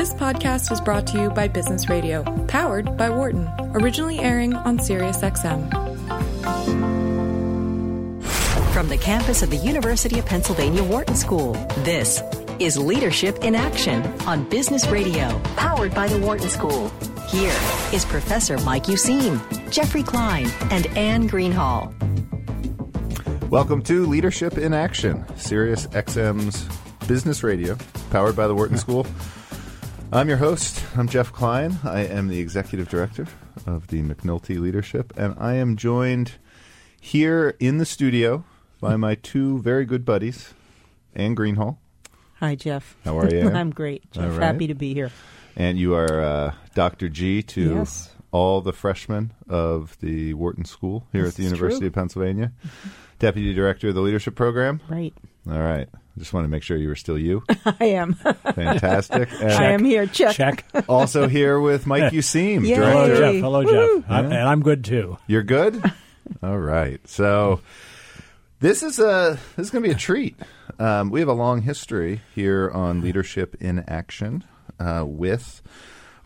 This podcast is brought to you by Business Radio, powered by Wharton, originally airing on SiriusXM. From the campus of the University of Pennsylvania Wharton School, this is Leadership in Action on Business Radio, powered by the Wharton School. Here is Professor Mike Useem, Jeffrey Klein, and Anne Greenhalgh. Welcome to Leadership in Action, Sirius XM's Business Radio, powered by the Wharton School. I'm your host. I'm Jeff Klein. I am the Executive Director of the McNulty Leadership, and I am joined here in the studio by my two very good buddies, Anne Greenhalgh. Hi, Jeff. How are you? I'm great, Jeff. Right. Happy to be here. And you are Dr. G to all the freshmen of the Wharton School here at the University of Pennsylvania. Deputy Director of the Leadership Program. Right. All right. I just want to make sure you were still you. I am. Fantastic. I am here. Check. Also here with Mike Useem. Hello, Jeff. Woo. Jeff. And I'm good, too. You're good? All right. So This is going to be a treat. We have a long history here on Leadership in Action with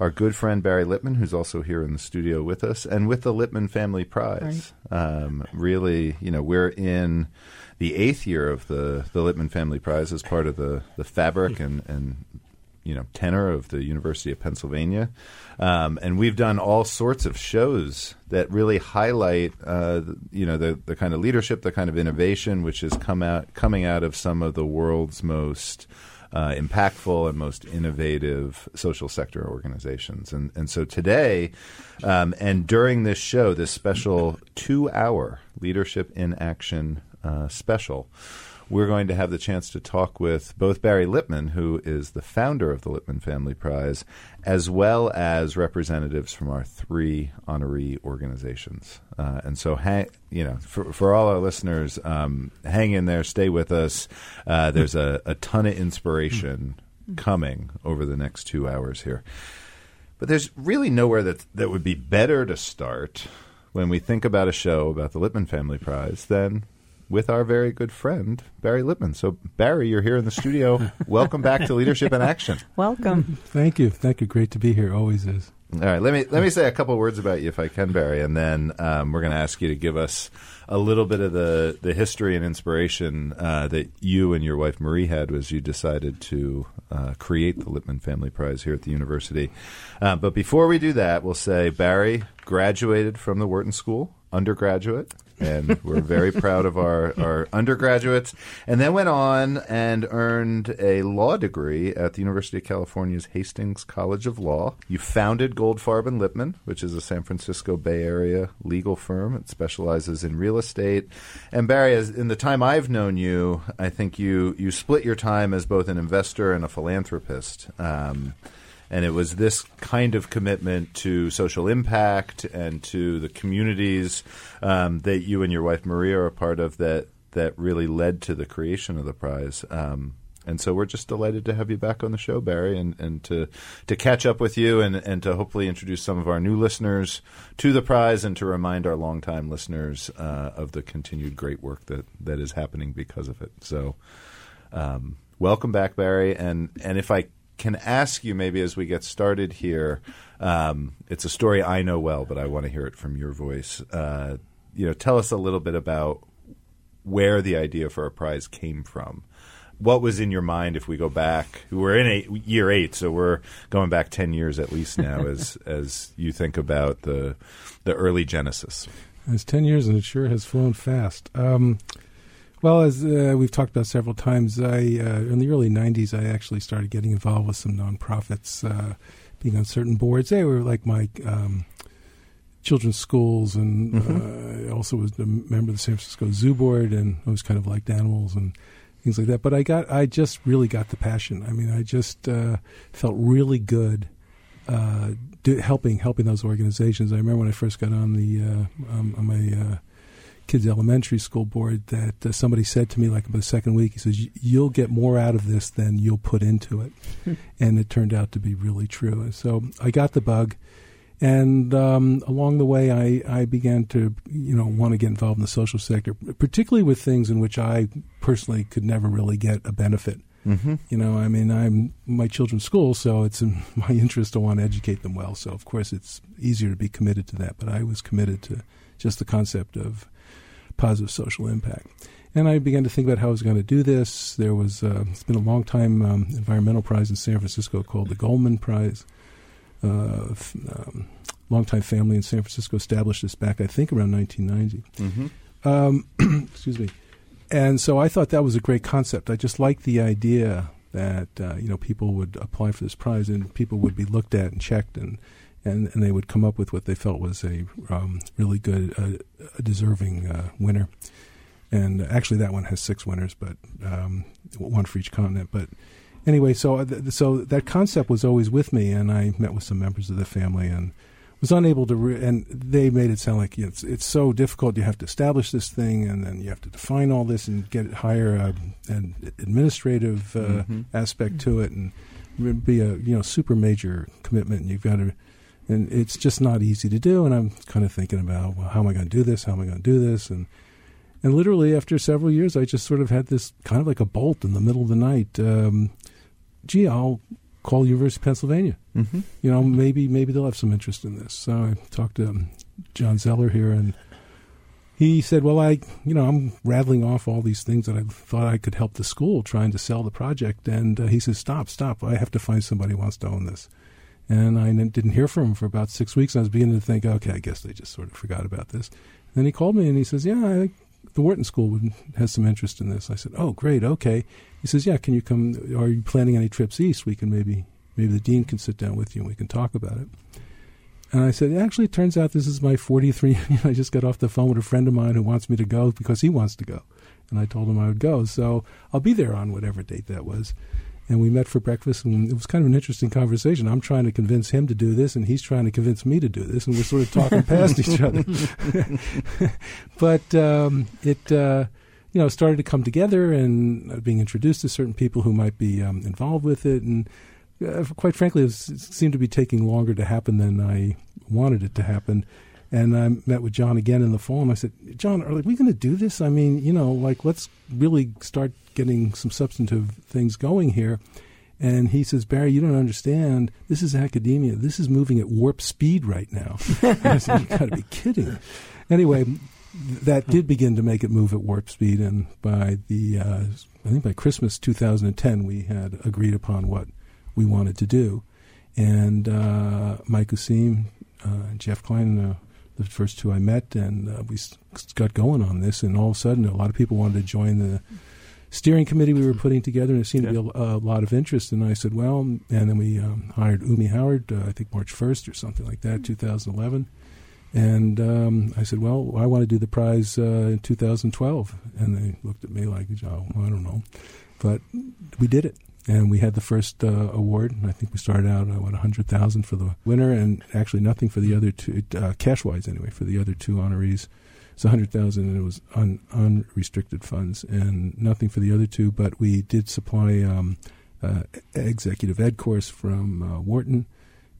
our good friend Barry Lipman, who's also here in the studio with us, and with the Lipman Family Prize. Right. Really, you know, we're in the eighth year of the Lipman Family Prize as part of the fabric and you know, tenor of the University of Pennsylvania. And we've done all sorts of shows that really highlight, you know, the kind of leadership, the kind of innovation which is coming out of some of the world's most impactful and most innovative social sector organizations. And so today, and during this show, this special 2-hour Leadership in Action special, we're going to have the chance to talk with both Barry Lipman, who is the founder of the Lipman Family Prize, as well as representatives from our three honoree organizations. And so, for all our listeners, hang in there, stay with us. There's a ton of inspiration coming over the next 2 hours here. But there's really nowhere that would be better to start when we think about a show about the Lipman Family Prize than with our very good friend, Barry Lipman. So, Barry, you're here in the studio. Welcome back to Leadership in Action. Welcome. Thank you. Thank you. Great to be here. Always is. All right. Let me say a couple words about you, if I can, Barry, and then we're going to ask you to give us a little bit of the history and inspiration that you and your wife, Marie, had as you decided to create the Lipman Family Prize here at the university. But before we do that, we'll say Barry graduated from the Wharton School, undergraduate. And we're very proud of our undergraduates, and then went on and earned a law degree at the University of California's Hastings College of Law. You founded Goldfarb & Lipman, which is a San Francisco Bay Area legal firm. It specializes in real estate. And Barry, in the time I've known you, I think you split your time as both an investor and a philanthropist. And it was this kind of commitment to social impact and to the communities that you and your wife, Marie, are a part of that really led to the creation of the prize. And so we're just delighted to have you back on the show, Barry, and to catch up with you and to hopefully introduce some of our new listeners to the prize and to remind our longtime listeners of the continued great work that is happening because of it. So welcome back, Barry. And if I can ask you maybe as we get started here, it's a story I know well, but I want to hear it from your voice. You know, tell us a little bit about where the idea for a prize came from. What was in your mind if we go back? We're in year 8, so we're going back 10 years at least now as you think about the early genesis. It's 10 years and it sure has flown fast. Well, as we've talked about several times, in the early 90s, I actually started getting involved with some nonprofits, being on certain boards. They were like my children's schools, and I also was a member of the San Francisco Zoo Board, and I was kind of liked animals and things like that. But I just really got the passion. I mean, I just felt really good helping those organizations. I remember when I first got on my kids' elementary school board that somebody said to me like about the second week, he says, you'll get more out of this than you'll put into it. And it turned out to be really true. And so I got the bug. And along the way, I began to, you know, want to get involved in the social sector, particularly with things in which I personally could never really get a benefit Mm-hmm. You know, I mean, I'm my children's school, so it's in my interest to want to educate them well. So, of course, it's easier to be committed to that. But I was committed to just the concept of positive social impact. And I began to think about how I was going to do this. There was, it's been a long time, environmental prize in San Francisco called the Goldman Prize. Longtime family in San Francisco established this back, I think, around 1990. Mm-hmm. Excuse me. And so I thought that was a great concept. I just liked the idea that, you know, people would apply for this prize and people would be looked at and checked, and they would come up with what they felt was a really good, a deserving winner. And actually, that one has 6 winners, but one for each continent. But anyway, so that concept was always with me, and I met with some members of the family and was unable to and they made it sound like it's so difficult. You have to establish this thing, and then you have to define all this and get it higher an administrative aspect to it, and it'd be a super major commitment. And you've got to, and it's just not easy to do. And I'm kind of thinking about, well, how am I going to do this? How am I going to do this? And literally after several years, I just sort of had this kind of like a bolt in the middle of the night. Gee, I'll call University of Pennsylvania. Mm-hmm. You know, maybe they'll have some interest in this. So I talked to John Zeller here, and he said, well, I'm rattling off all these things that I thought I could help the school trying to sell the project. And he says, stop. I have to find somebody who wants to own this. And I didn't hear from him for about 6 weeks. I was beginning to think, okay, I guess they just sort of forgot about this. And then he called me, and he says, yeah, the Wharton School has some interest in this. I said, oh, great, okay. He says, yeah, can you come? Are you planning any trips east? We can maybe the dean can sit down with you and we can talk about it. And I said, actually, it turns out this is my 43th. I just got off the phone with a friend of mine who wants me to go because he wants to go. And I told him I would go. So I'll be there on whatever date that was. And we met for breakfast, and it was kind of an interesting conversation. I'm trying to convince him to do this, and he's trying to convince me to do this, and we're sort of talking past each other. But it started to come together, and being introduced to certain people who might be involved with it. And quite frankly, it seemed to be taking longer to happen than I wanted it to happen. And I met with John again in the fall, and I said, John, are we going to do this? I mean, let's really start getting some substantive things going here. And he says, Barry, you don't understand. This is academia. This is moving at warp speed right now. And I said, you've got to be kidding. Anyway, that did begin to make it move at warp speed. And by I think by Christmas 2010, we had agreed upon what we wanted to do. And Mike Useem, Jeff Klein, the first 2 I met, and we got going on this, and all of a sudden a lot of people wanted to join the steering committee we were putting together, and there seemed to be a lot of interest. And I said, well, and then we hired Umi Howard, I think March 1st or something like that, 2011. And I said, well, I want to do the prize in 2012. And they looked at me like, oh, I don't know. But we did it. And we had the first award, and I think we started out at $100,000 for the winner, and actually nothing for the other 2, cash-wise anyway, for the other 2 honorees. It's $100,000, and it was unrestricted funds, and nothing for the other 2. But we did supply executive ed course from Wharton,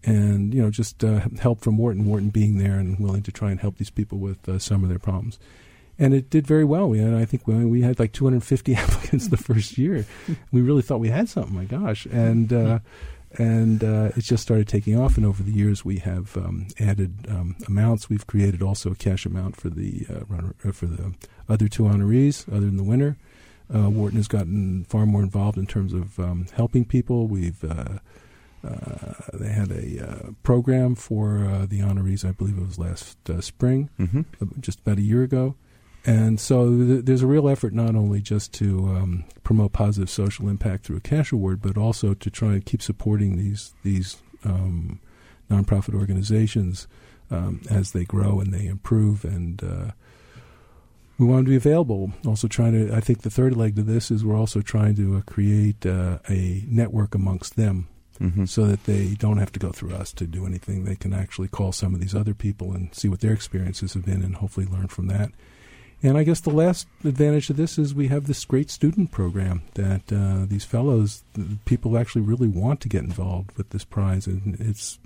and just help from Wharton. Wharton being there and willing to try and help these people with some of their problems. And it did very well. I think we had like 250 applicants the first year. We really thought we had something, my gosh. And it just started taking off. And over the years, we have added amounts. We've created also a cash amount for the for the other 2 honorees, other than the winner. Wharton has gotten far more involved in terms of helping people. We've they had a program for the honorees, I believe it was last spring, just about a year ago. And so there's a real effort not only just to promote positive social impact through a cash award, but also to try and keep supporting these nonprofit organizations as they grow and they improve. And we want them to be available. Also trying to, I think the third leg to this is we're also trying to create a network amongst them. Mm-hmm. So that they don't have to go through us to do anything. They can actually call some of these other people and see what their experiences have been and hopefully learn from that. And I guess the last advantage of this is we have this great student program that these fellows, people actually really want to get involved with this prize. And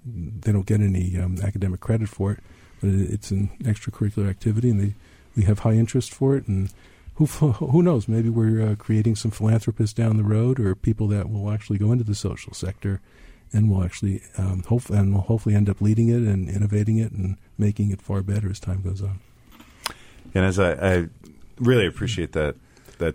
they don't get any academic credit for it, but it's an extracurricular activity, and we have high interest for it. And who knows? Maybe we're creating some philanthropists down the road, or people that will actually go into the social sector and will actually hopefully end up leading it and innovating it and making it far better as time goes on. And as I really appreciate that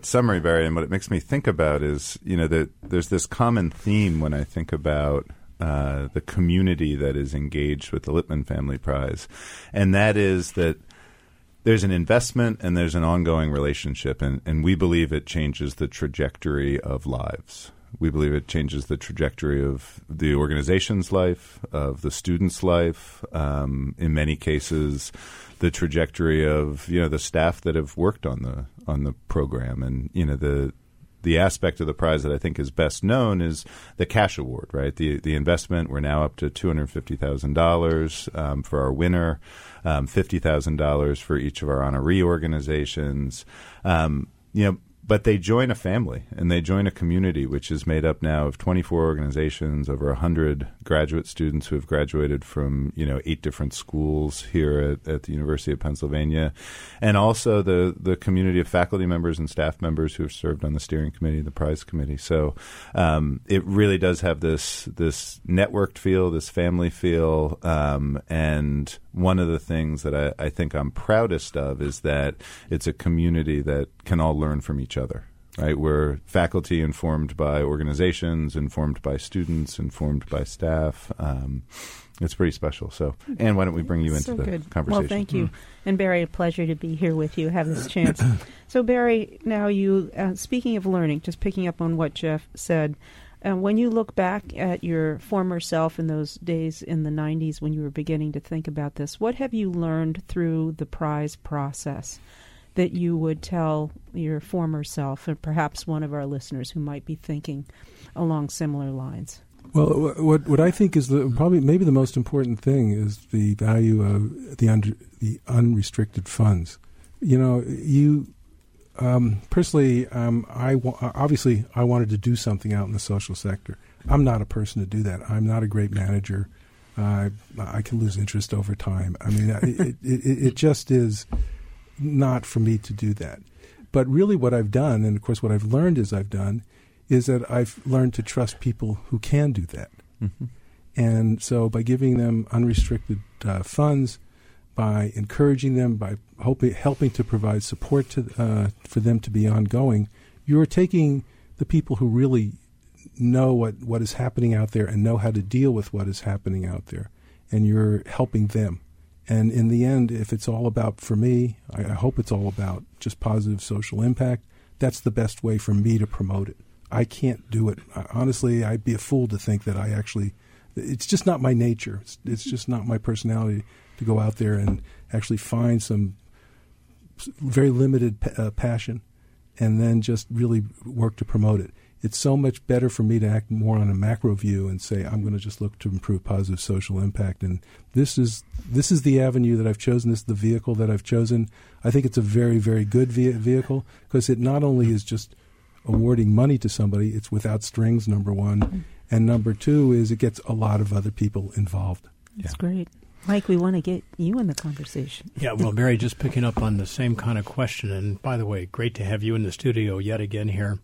summary, Barry, and what it makes me think about is, you know, that there's this common theme when I think about the community that is engaged with the Lipman Family Prize, and that is that there's an investment and there's an ongoing relationship, and we believe it changes the trajectory of lives. We believe it changes the trajectory of the organization's life, of the student's life, in many cases, the trajectory of, you know, the staff that have worked on the program. And, you know, the aspect of the prize that I think is best known is the cash award, right? The investment, we're now up to $250,000 for our winner, $50,000 for each of our honoree organizations. You know, but they join a family and they join a community, which is made up now of 24 organizations, over 100 graduate students who have graduated from, you know, 8 different schools here at the University of Pennsylvania, and also the community of faculty members and staff members who have served on the steering committee, the prize committee. So it really does have this networked feel, this family feel, and one of the things that I think I'm proudest of is that it's a community that can all learn from each other, right? We're faculty informed by organizations, informed by students, informed by staff. It's pretty special. So, Anne, why don't we bring you into the conversation? Well, thank you. And, Barry, a pleasure to be here with you, have this chance. So, Barry, now you, speaking of learning, just picking up on what Jeff said, when you look back at your former self in those days in the 90s when you were beginning to think about this, what have you learned through the prize process that you would tell your former self and perhaps one of our listeners who might be thinking along similar lines? Well, what I think is probably the most important thing is the value of the unrestricted funds. You know, personally, obviously I wanted to do something out in the social sector. I'm not a person to do that. I'm not a great manager. I can lose interest over time. I mean, it just is not for me to do that. But really what I've done, and of course what I've learned is that I've learned to trust people who can do that. Mm-hmm. And so by giving them unrestricted funds, by encouraging them, by helping to provide support for them to be ongoing, you're taking the people who really know what is happening out there and know how to deal with what is happening out there, and you're helping them. And in the end, if it's all about, for me, I hope it's all about just positive social impact, that's the best way for me to promote it. I can't do it. Honestly, I'd be a fool to think that I actually – it's just not my nature. It's just not my personality to go out there and actually find some very limited passion and then just really work to promote it. It's so much better for me to act more on a macro view and say, I'm going to just look to improve positive social impact. And this is the avenue that I've chosen. This is the vehicle that I've chosen. I think it's a very, very good vehicle because it not only is just awarding money to somebody, it's without strings, number one. And number two is it gets a lot of other people involved. That's great. Mike, we want to get you in the conversation. Yeah, well, Barry, just picking up on the same kind of question. And by the way, great to have you in the studio yet again here.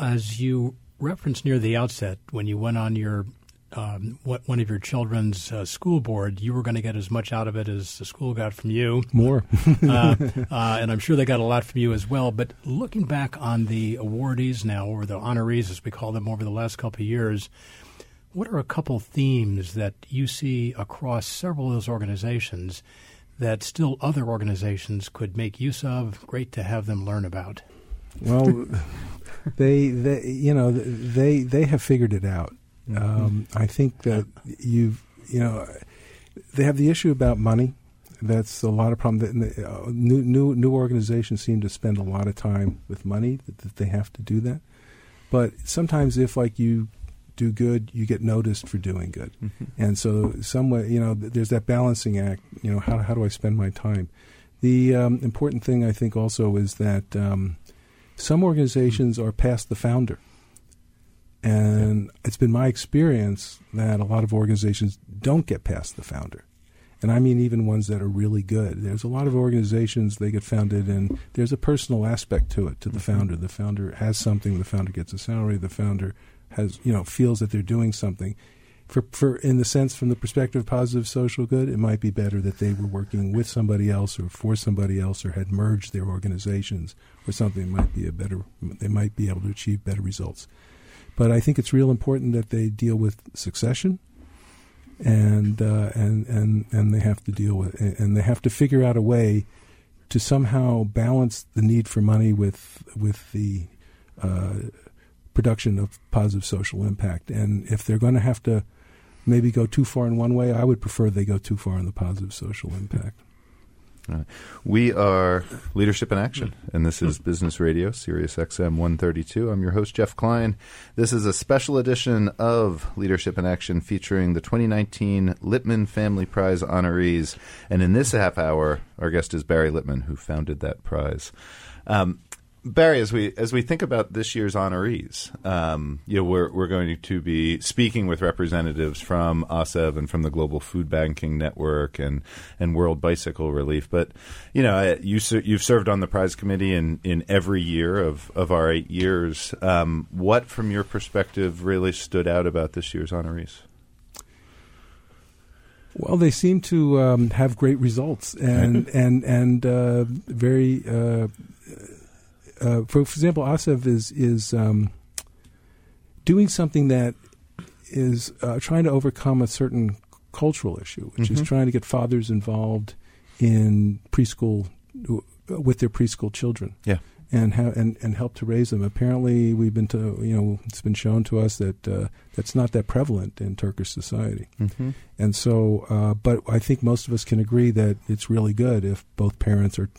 As you referenced near the outset, when you went on your one of your children's school board, you were going to get as much out of it as the school got from you. More. And I'm sure they got a lot from you as well. But looking back on the awardees now, or the honorees as we call them over the last couple of years, what are a couple themes that you see across several of those organizations that still other organizations could make use of? Great to have them learn about. Well, they have figured it out. I think that they have the issue about money. That's a lot of problem. New organizations seem to spend a lot of time with money that they have to do that. But sometimes, if like you do good, you get noticed for doing good, and so some way, you know, there's that balancing act. You know, how do I spend my time? The important thing I think also is that. Some organizations are past the founder, and it's been my experience that a lot of organizations don't get past the founder, And I mean even ones that are really good. There's a lot of organizations, they get founded, and there's a personal aspect to it, to the founder. The founder has something. The founder gets a salary. The founder has, you know, feels that they're doing something. For in the sense, from the perspective of positive social good, it might be better that they were working with somebody else or for somebody else or had merged their organizations or something. It might be a better, they might be able to achieve better results. But I think it's real important that they deal with succession. And they have to deal with, and they have to figure out a way to somehow balance the need for money with the production of positive social impact. And if they're going to have to maybe go too far in one way, I would prefer they go too far in the positive social impact. Right. We are Leadership in Action, and this is Business Radio, SiriusXM 132. I'm your host, Jeff Klein. This is a special edition of Leadership in Action featuring the 2019 Lipman Family Prize honorees. And in this half hour, our guest is Barry Lipman, who founded that prize. Barry, as we think about this year's honorees, we're going to be speaking with representatives from AÇEV and from the Global Food Banking Network and World Bicycle Relief. But you've served on the prize committee in every year of our 8 years. What, from your perspective, really stood out about this year's honorees? Well, they seem to have great results and very. For example, AÇEV is doing something that is trying to overcome a certain cultural issue, which is trying to get fathers involved in preschool with their preschool children, and help to raise them. Apparently, it's been shown to us that that's not that prevalent in Turkish society, and so. But I think most of us can agree that it's really good if both parents are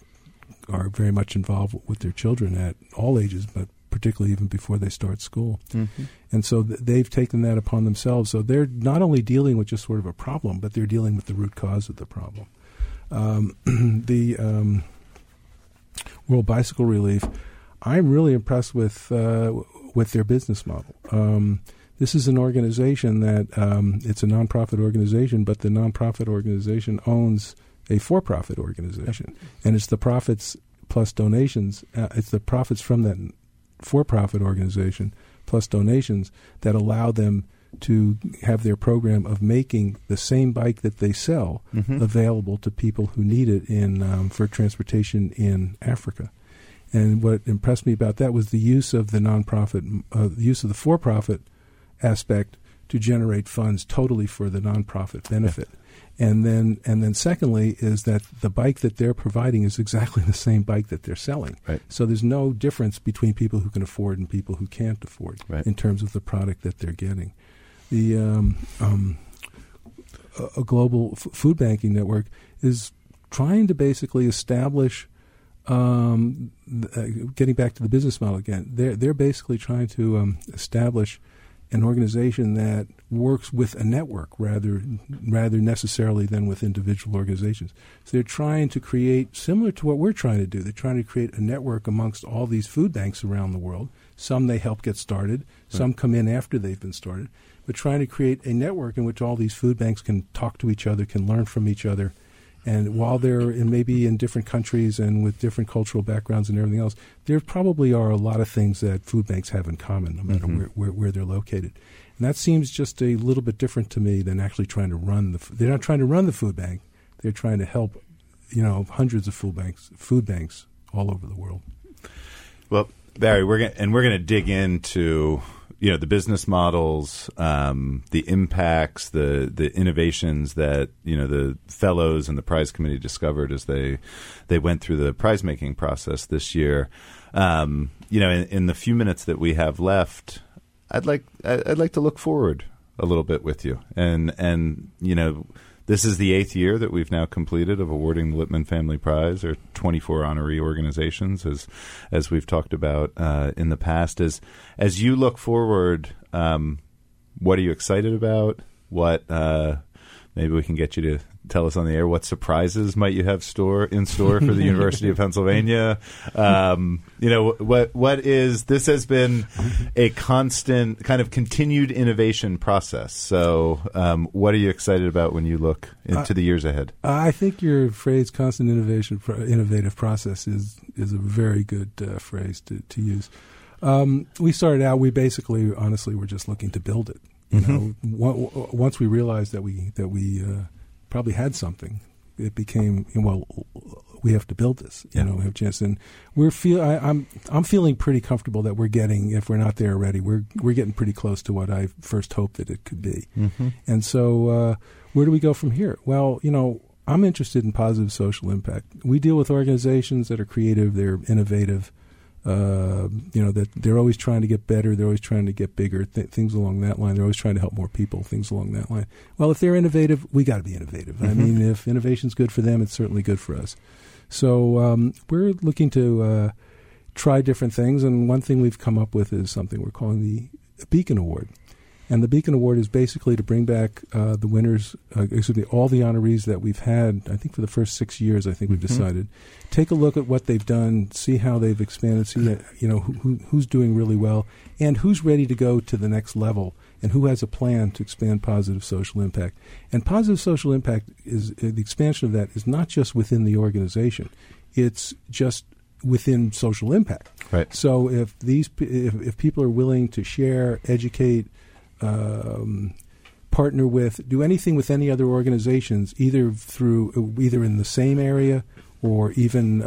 very much involved with their children at all ages, but particularly even before they start school. And so they've taken that upon themselves. So they're not only dealing with just sort of a problem, but they're dealing with the root cause of the problem. The World Bicycle Relief, I'm really impressed with their business model. This is an organization that it's a nonprofit organization, but the nonprofit organization owns a for-profit organization, and it's the profits plus donations. It's the profits from that for-profit organization plus donations that allow them to have their program of making the same bike that they sell available to people who need it for transportation in Africa. And what impressed me about that was the use of the nonprofit, use of the for-profit aspect to generate funds totally for the nonprofit benefit. And then secondly is that the bike that they're providing is exactly the same bike that they're selling. Right. So there's no difference between people who can afford and people who can't afford in terms of the product that they're getting. The a global food banking network is trying to basically establish, getting back to the business model again, they're basically trying to establish an organization that works with a network rather necessarily than with individual organizations. So they're trying to create, similar to what we're trying to do, they're trying to create a network amongst all these food banks around the world. Some they help get started. Some come in after they've been started. But trying to create a network in which all these food banks can talk to each other, can learn from each other. And while they're maybe in different countries and with different cultural backgrounds and everything else, there probably are a lot of things that food banks have in common, no matter where they're located. And that seems just a little bit different to me than actually trying to run the. They're not trying to run the food bank; they're trying to help, hundreds of food banks all over the world. Well, Barry, we're going to dig into. The business models, the impacts, the innovations that the fellows and the prize committee discovered as they went through the prize making process this year. In the few minutes that we have left, I'd like to look forward a little bit with you. And this is the 8th year that we've now completed of awarding the Lipman Family Prize, or 24 honoree organizations, as we've talked about in the past. As you look forward, what are you excited about? What Maybe we can get you to tell us on the air what surprises might you have in store for the University of Pennsylvania. This has been a constant kind of continued innovation process. So what are you excited about when you look into the years ahead? I think your phrase constant innovative process is a very good phrase to use. We started out, we're just looking to build it. You know, once we realized that we probably had something, it became, we have to build this. Yeah. We have a chance, and I'm feeling pretty comfortable that we're getting, if we're not there already, we're getting pretty close to what I first hoped that it could be. Mm-hmm. And so, where do we go from here? Well, I'm interested in positive social impact. We deal with organizations that are creative, they're innovative. That they're always trying to get better. They're always trying to get bigger, things along that line. They're always trying to help more people, things along that line. Well, if they're innovative, we got to be innovative. Mm-hmm. I mean, if innovation's good for them, it's certainly good for us. So we're looking to try different things. And one thing we've come up with is something we're calling the Beacon Award. And the Beacon Award is basically to bring back the winners, all the honorees that we've had, I think for the first 6 years, we've decided. Take a look at what they've done, see how they've expanded, see who's doing really well, and who's ready to go to the next level, and who has a plan to expand positive social impact. And positive social impact is the expansion of that is not just within the organization. It's just within social impact. Right. So if people are willing to share, educate, partner with, do anything with any other organizations, either in the same area or even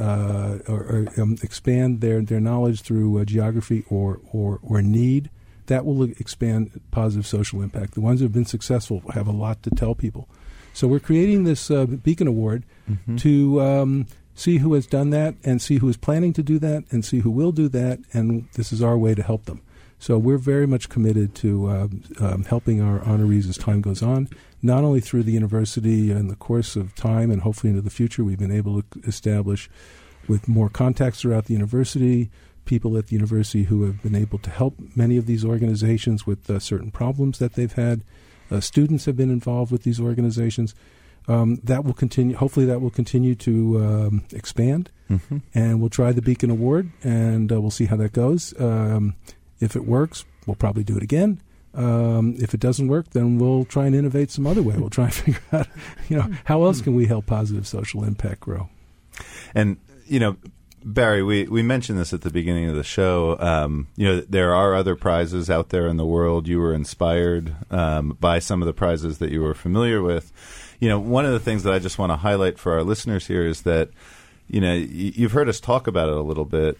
expand their knowledge through geography or need, that will expand positive social impact. The ones who have been successful have a lot to tell people. So we're creating this Beacon Award to see who has done that and see who is planning to do that and see who will do that, and this is our way to help them. So we're very much committed to helping our honorees as time goes on, not only through the university in the course of time and hopefully into the future. We've been able to establish with more contacts throughout the university, people at the university who have been able to help many of these organizations with certain problems that they've had. Students have been involved with these organizations. That will continue. Hopefully that will continue to expand. Mm-hmm. And we'll try the Beacon Award, and we'll see how that goes. If it works, we'll probably do it again. If it doesn't work, then we'll try and innovate some other way. We'll try and figure out, how else can we help positive social impact grow? And, Barry, we mentioned this at the beginning of the show. There are other prizes out there in the world. You were inspired by some of the prizes that you were familiar with. One of the things that I just want to highlight for our listeners here is that, you've heard us talk about it a little bit.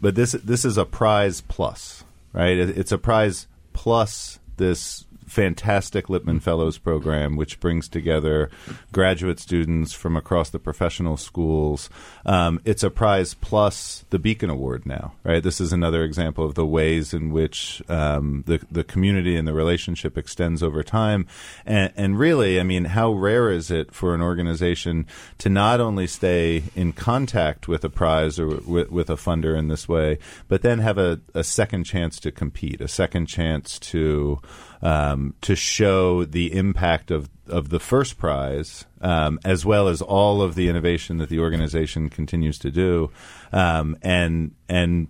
But this is a prize plus, right? It's a prize plus this fantastic Lipman Fellows program, which brings together graduate students from across the professional schools. It's a prize plus the Beacon Award now, right? This is another example of the ways in which the community and the relationship extends over time. And really, how rare is it for an organization to not only stay in contact with a prize or with a funder in this way, but then have a second chance to compete, a second chance to show the impact of the first prize, as well as all of the innovation that the organization continues to do, and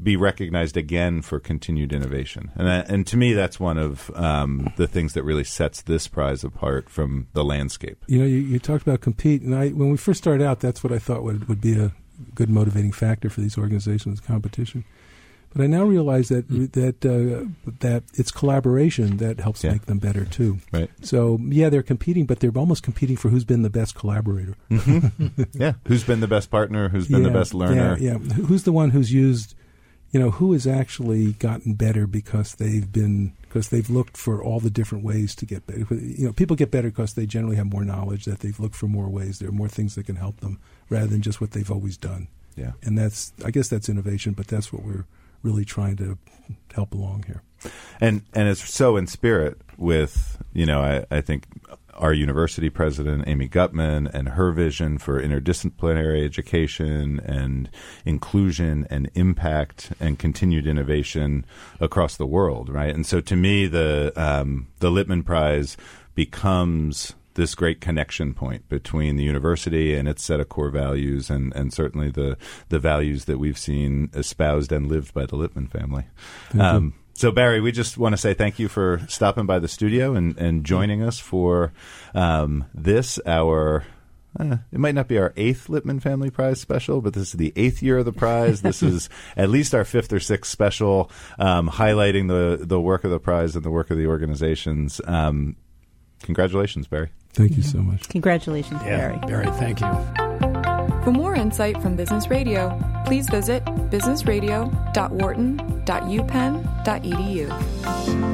be recognized again for continued innovation. And to me, that's one of the things that really sets this prize apart from the landscape. You talked about compete, and when we first started out, that's what I thought would be a good motivating factor for these organizations, competition. But I now realize that it's collaboration that helps make them better, too. Right. So, they're competing, but they're almost competing for who's been the best collaborator. Mm-hmm. Yeah. Who's been the best partner? Who's been the best learner? Yeah, yeah. Who's the one who's used, who has actually gotten better because they've looked for all the different ways to get better. People get better because they generally have more knowledge, that they've looked for more ways. There are more things that can help them rather than just what they've always done. Yeah. And that's innovation, but that's what we're really trying to help along here. And it's so in spirit with, I think our university president, Amy Gutmann, and her vision for interdisciplinary education and inclusion and impact and continued innovation across the world, right? And so to me, the Lipman Prize becomes this great connection point between the university and its set of core values and certainly the values that we've seen espoused and lived by the Lipman family. So, Barry, we just want to say thank you for stopping by the studio and joining us for this, our... it might not be our 8th Lipman Family Prize special, but this is the 8th year of the prize. This is at least our 5th or 6th special, highlighting the work of the prize and the work of the organizations. Congratulations, Barry. Thank you so much. Congratulations, Barry. Barry, thank you. For more insight from Business Radio, please visit businessradio.wharton.upenn.edu.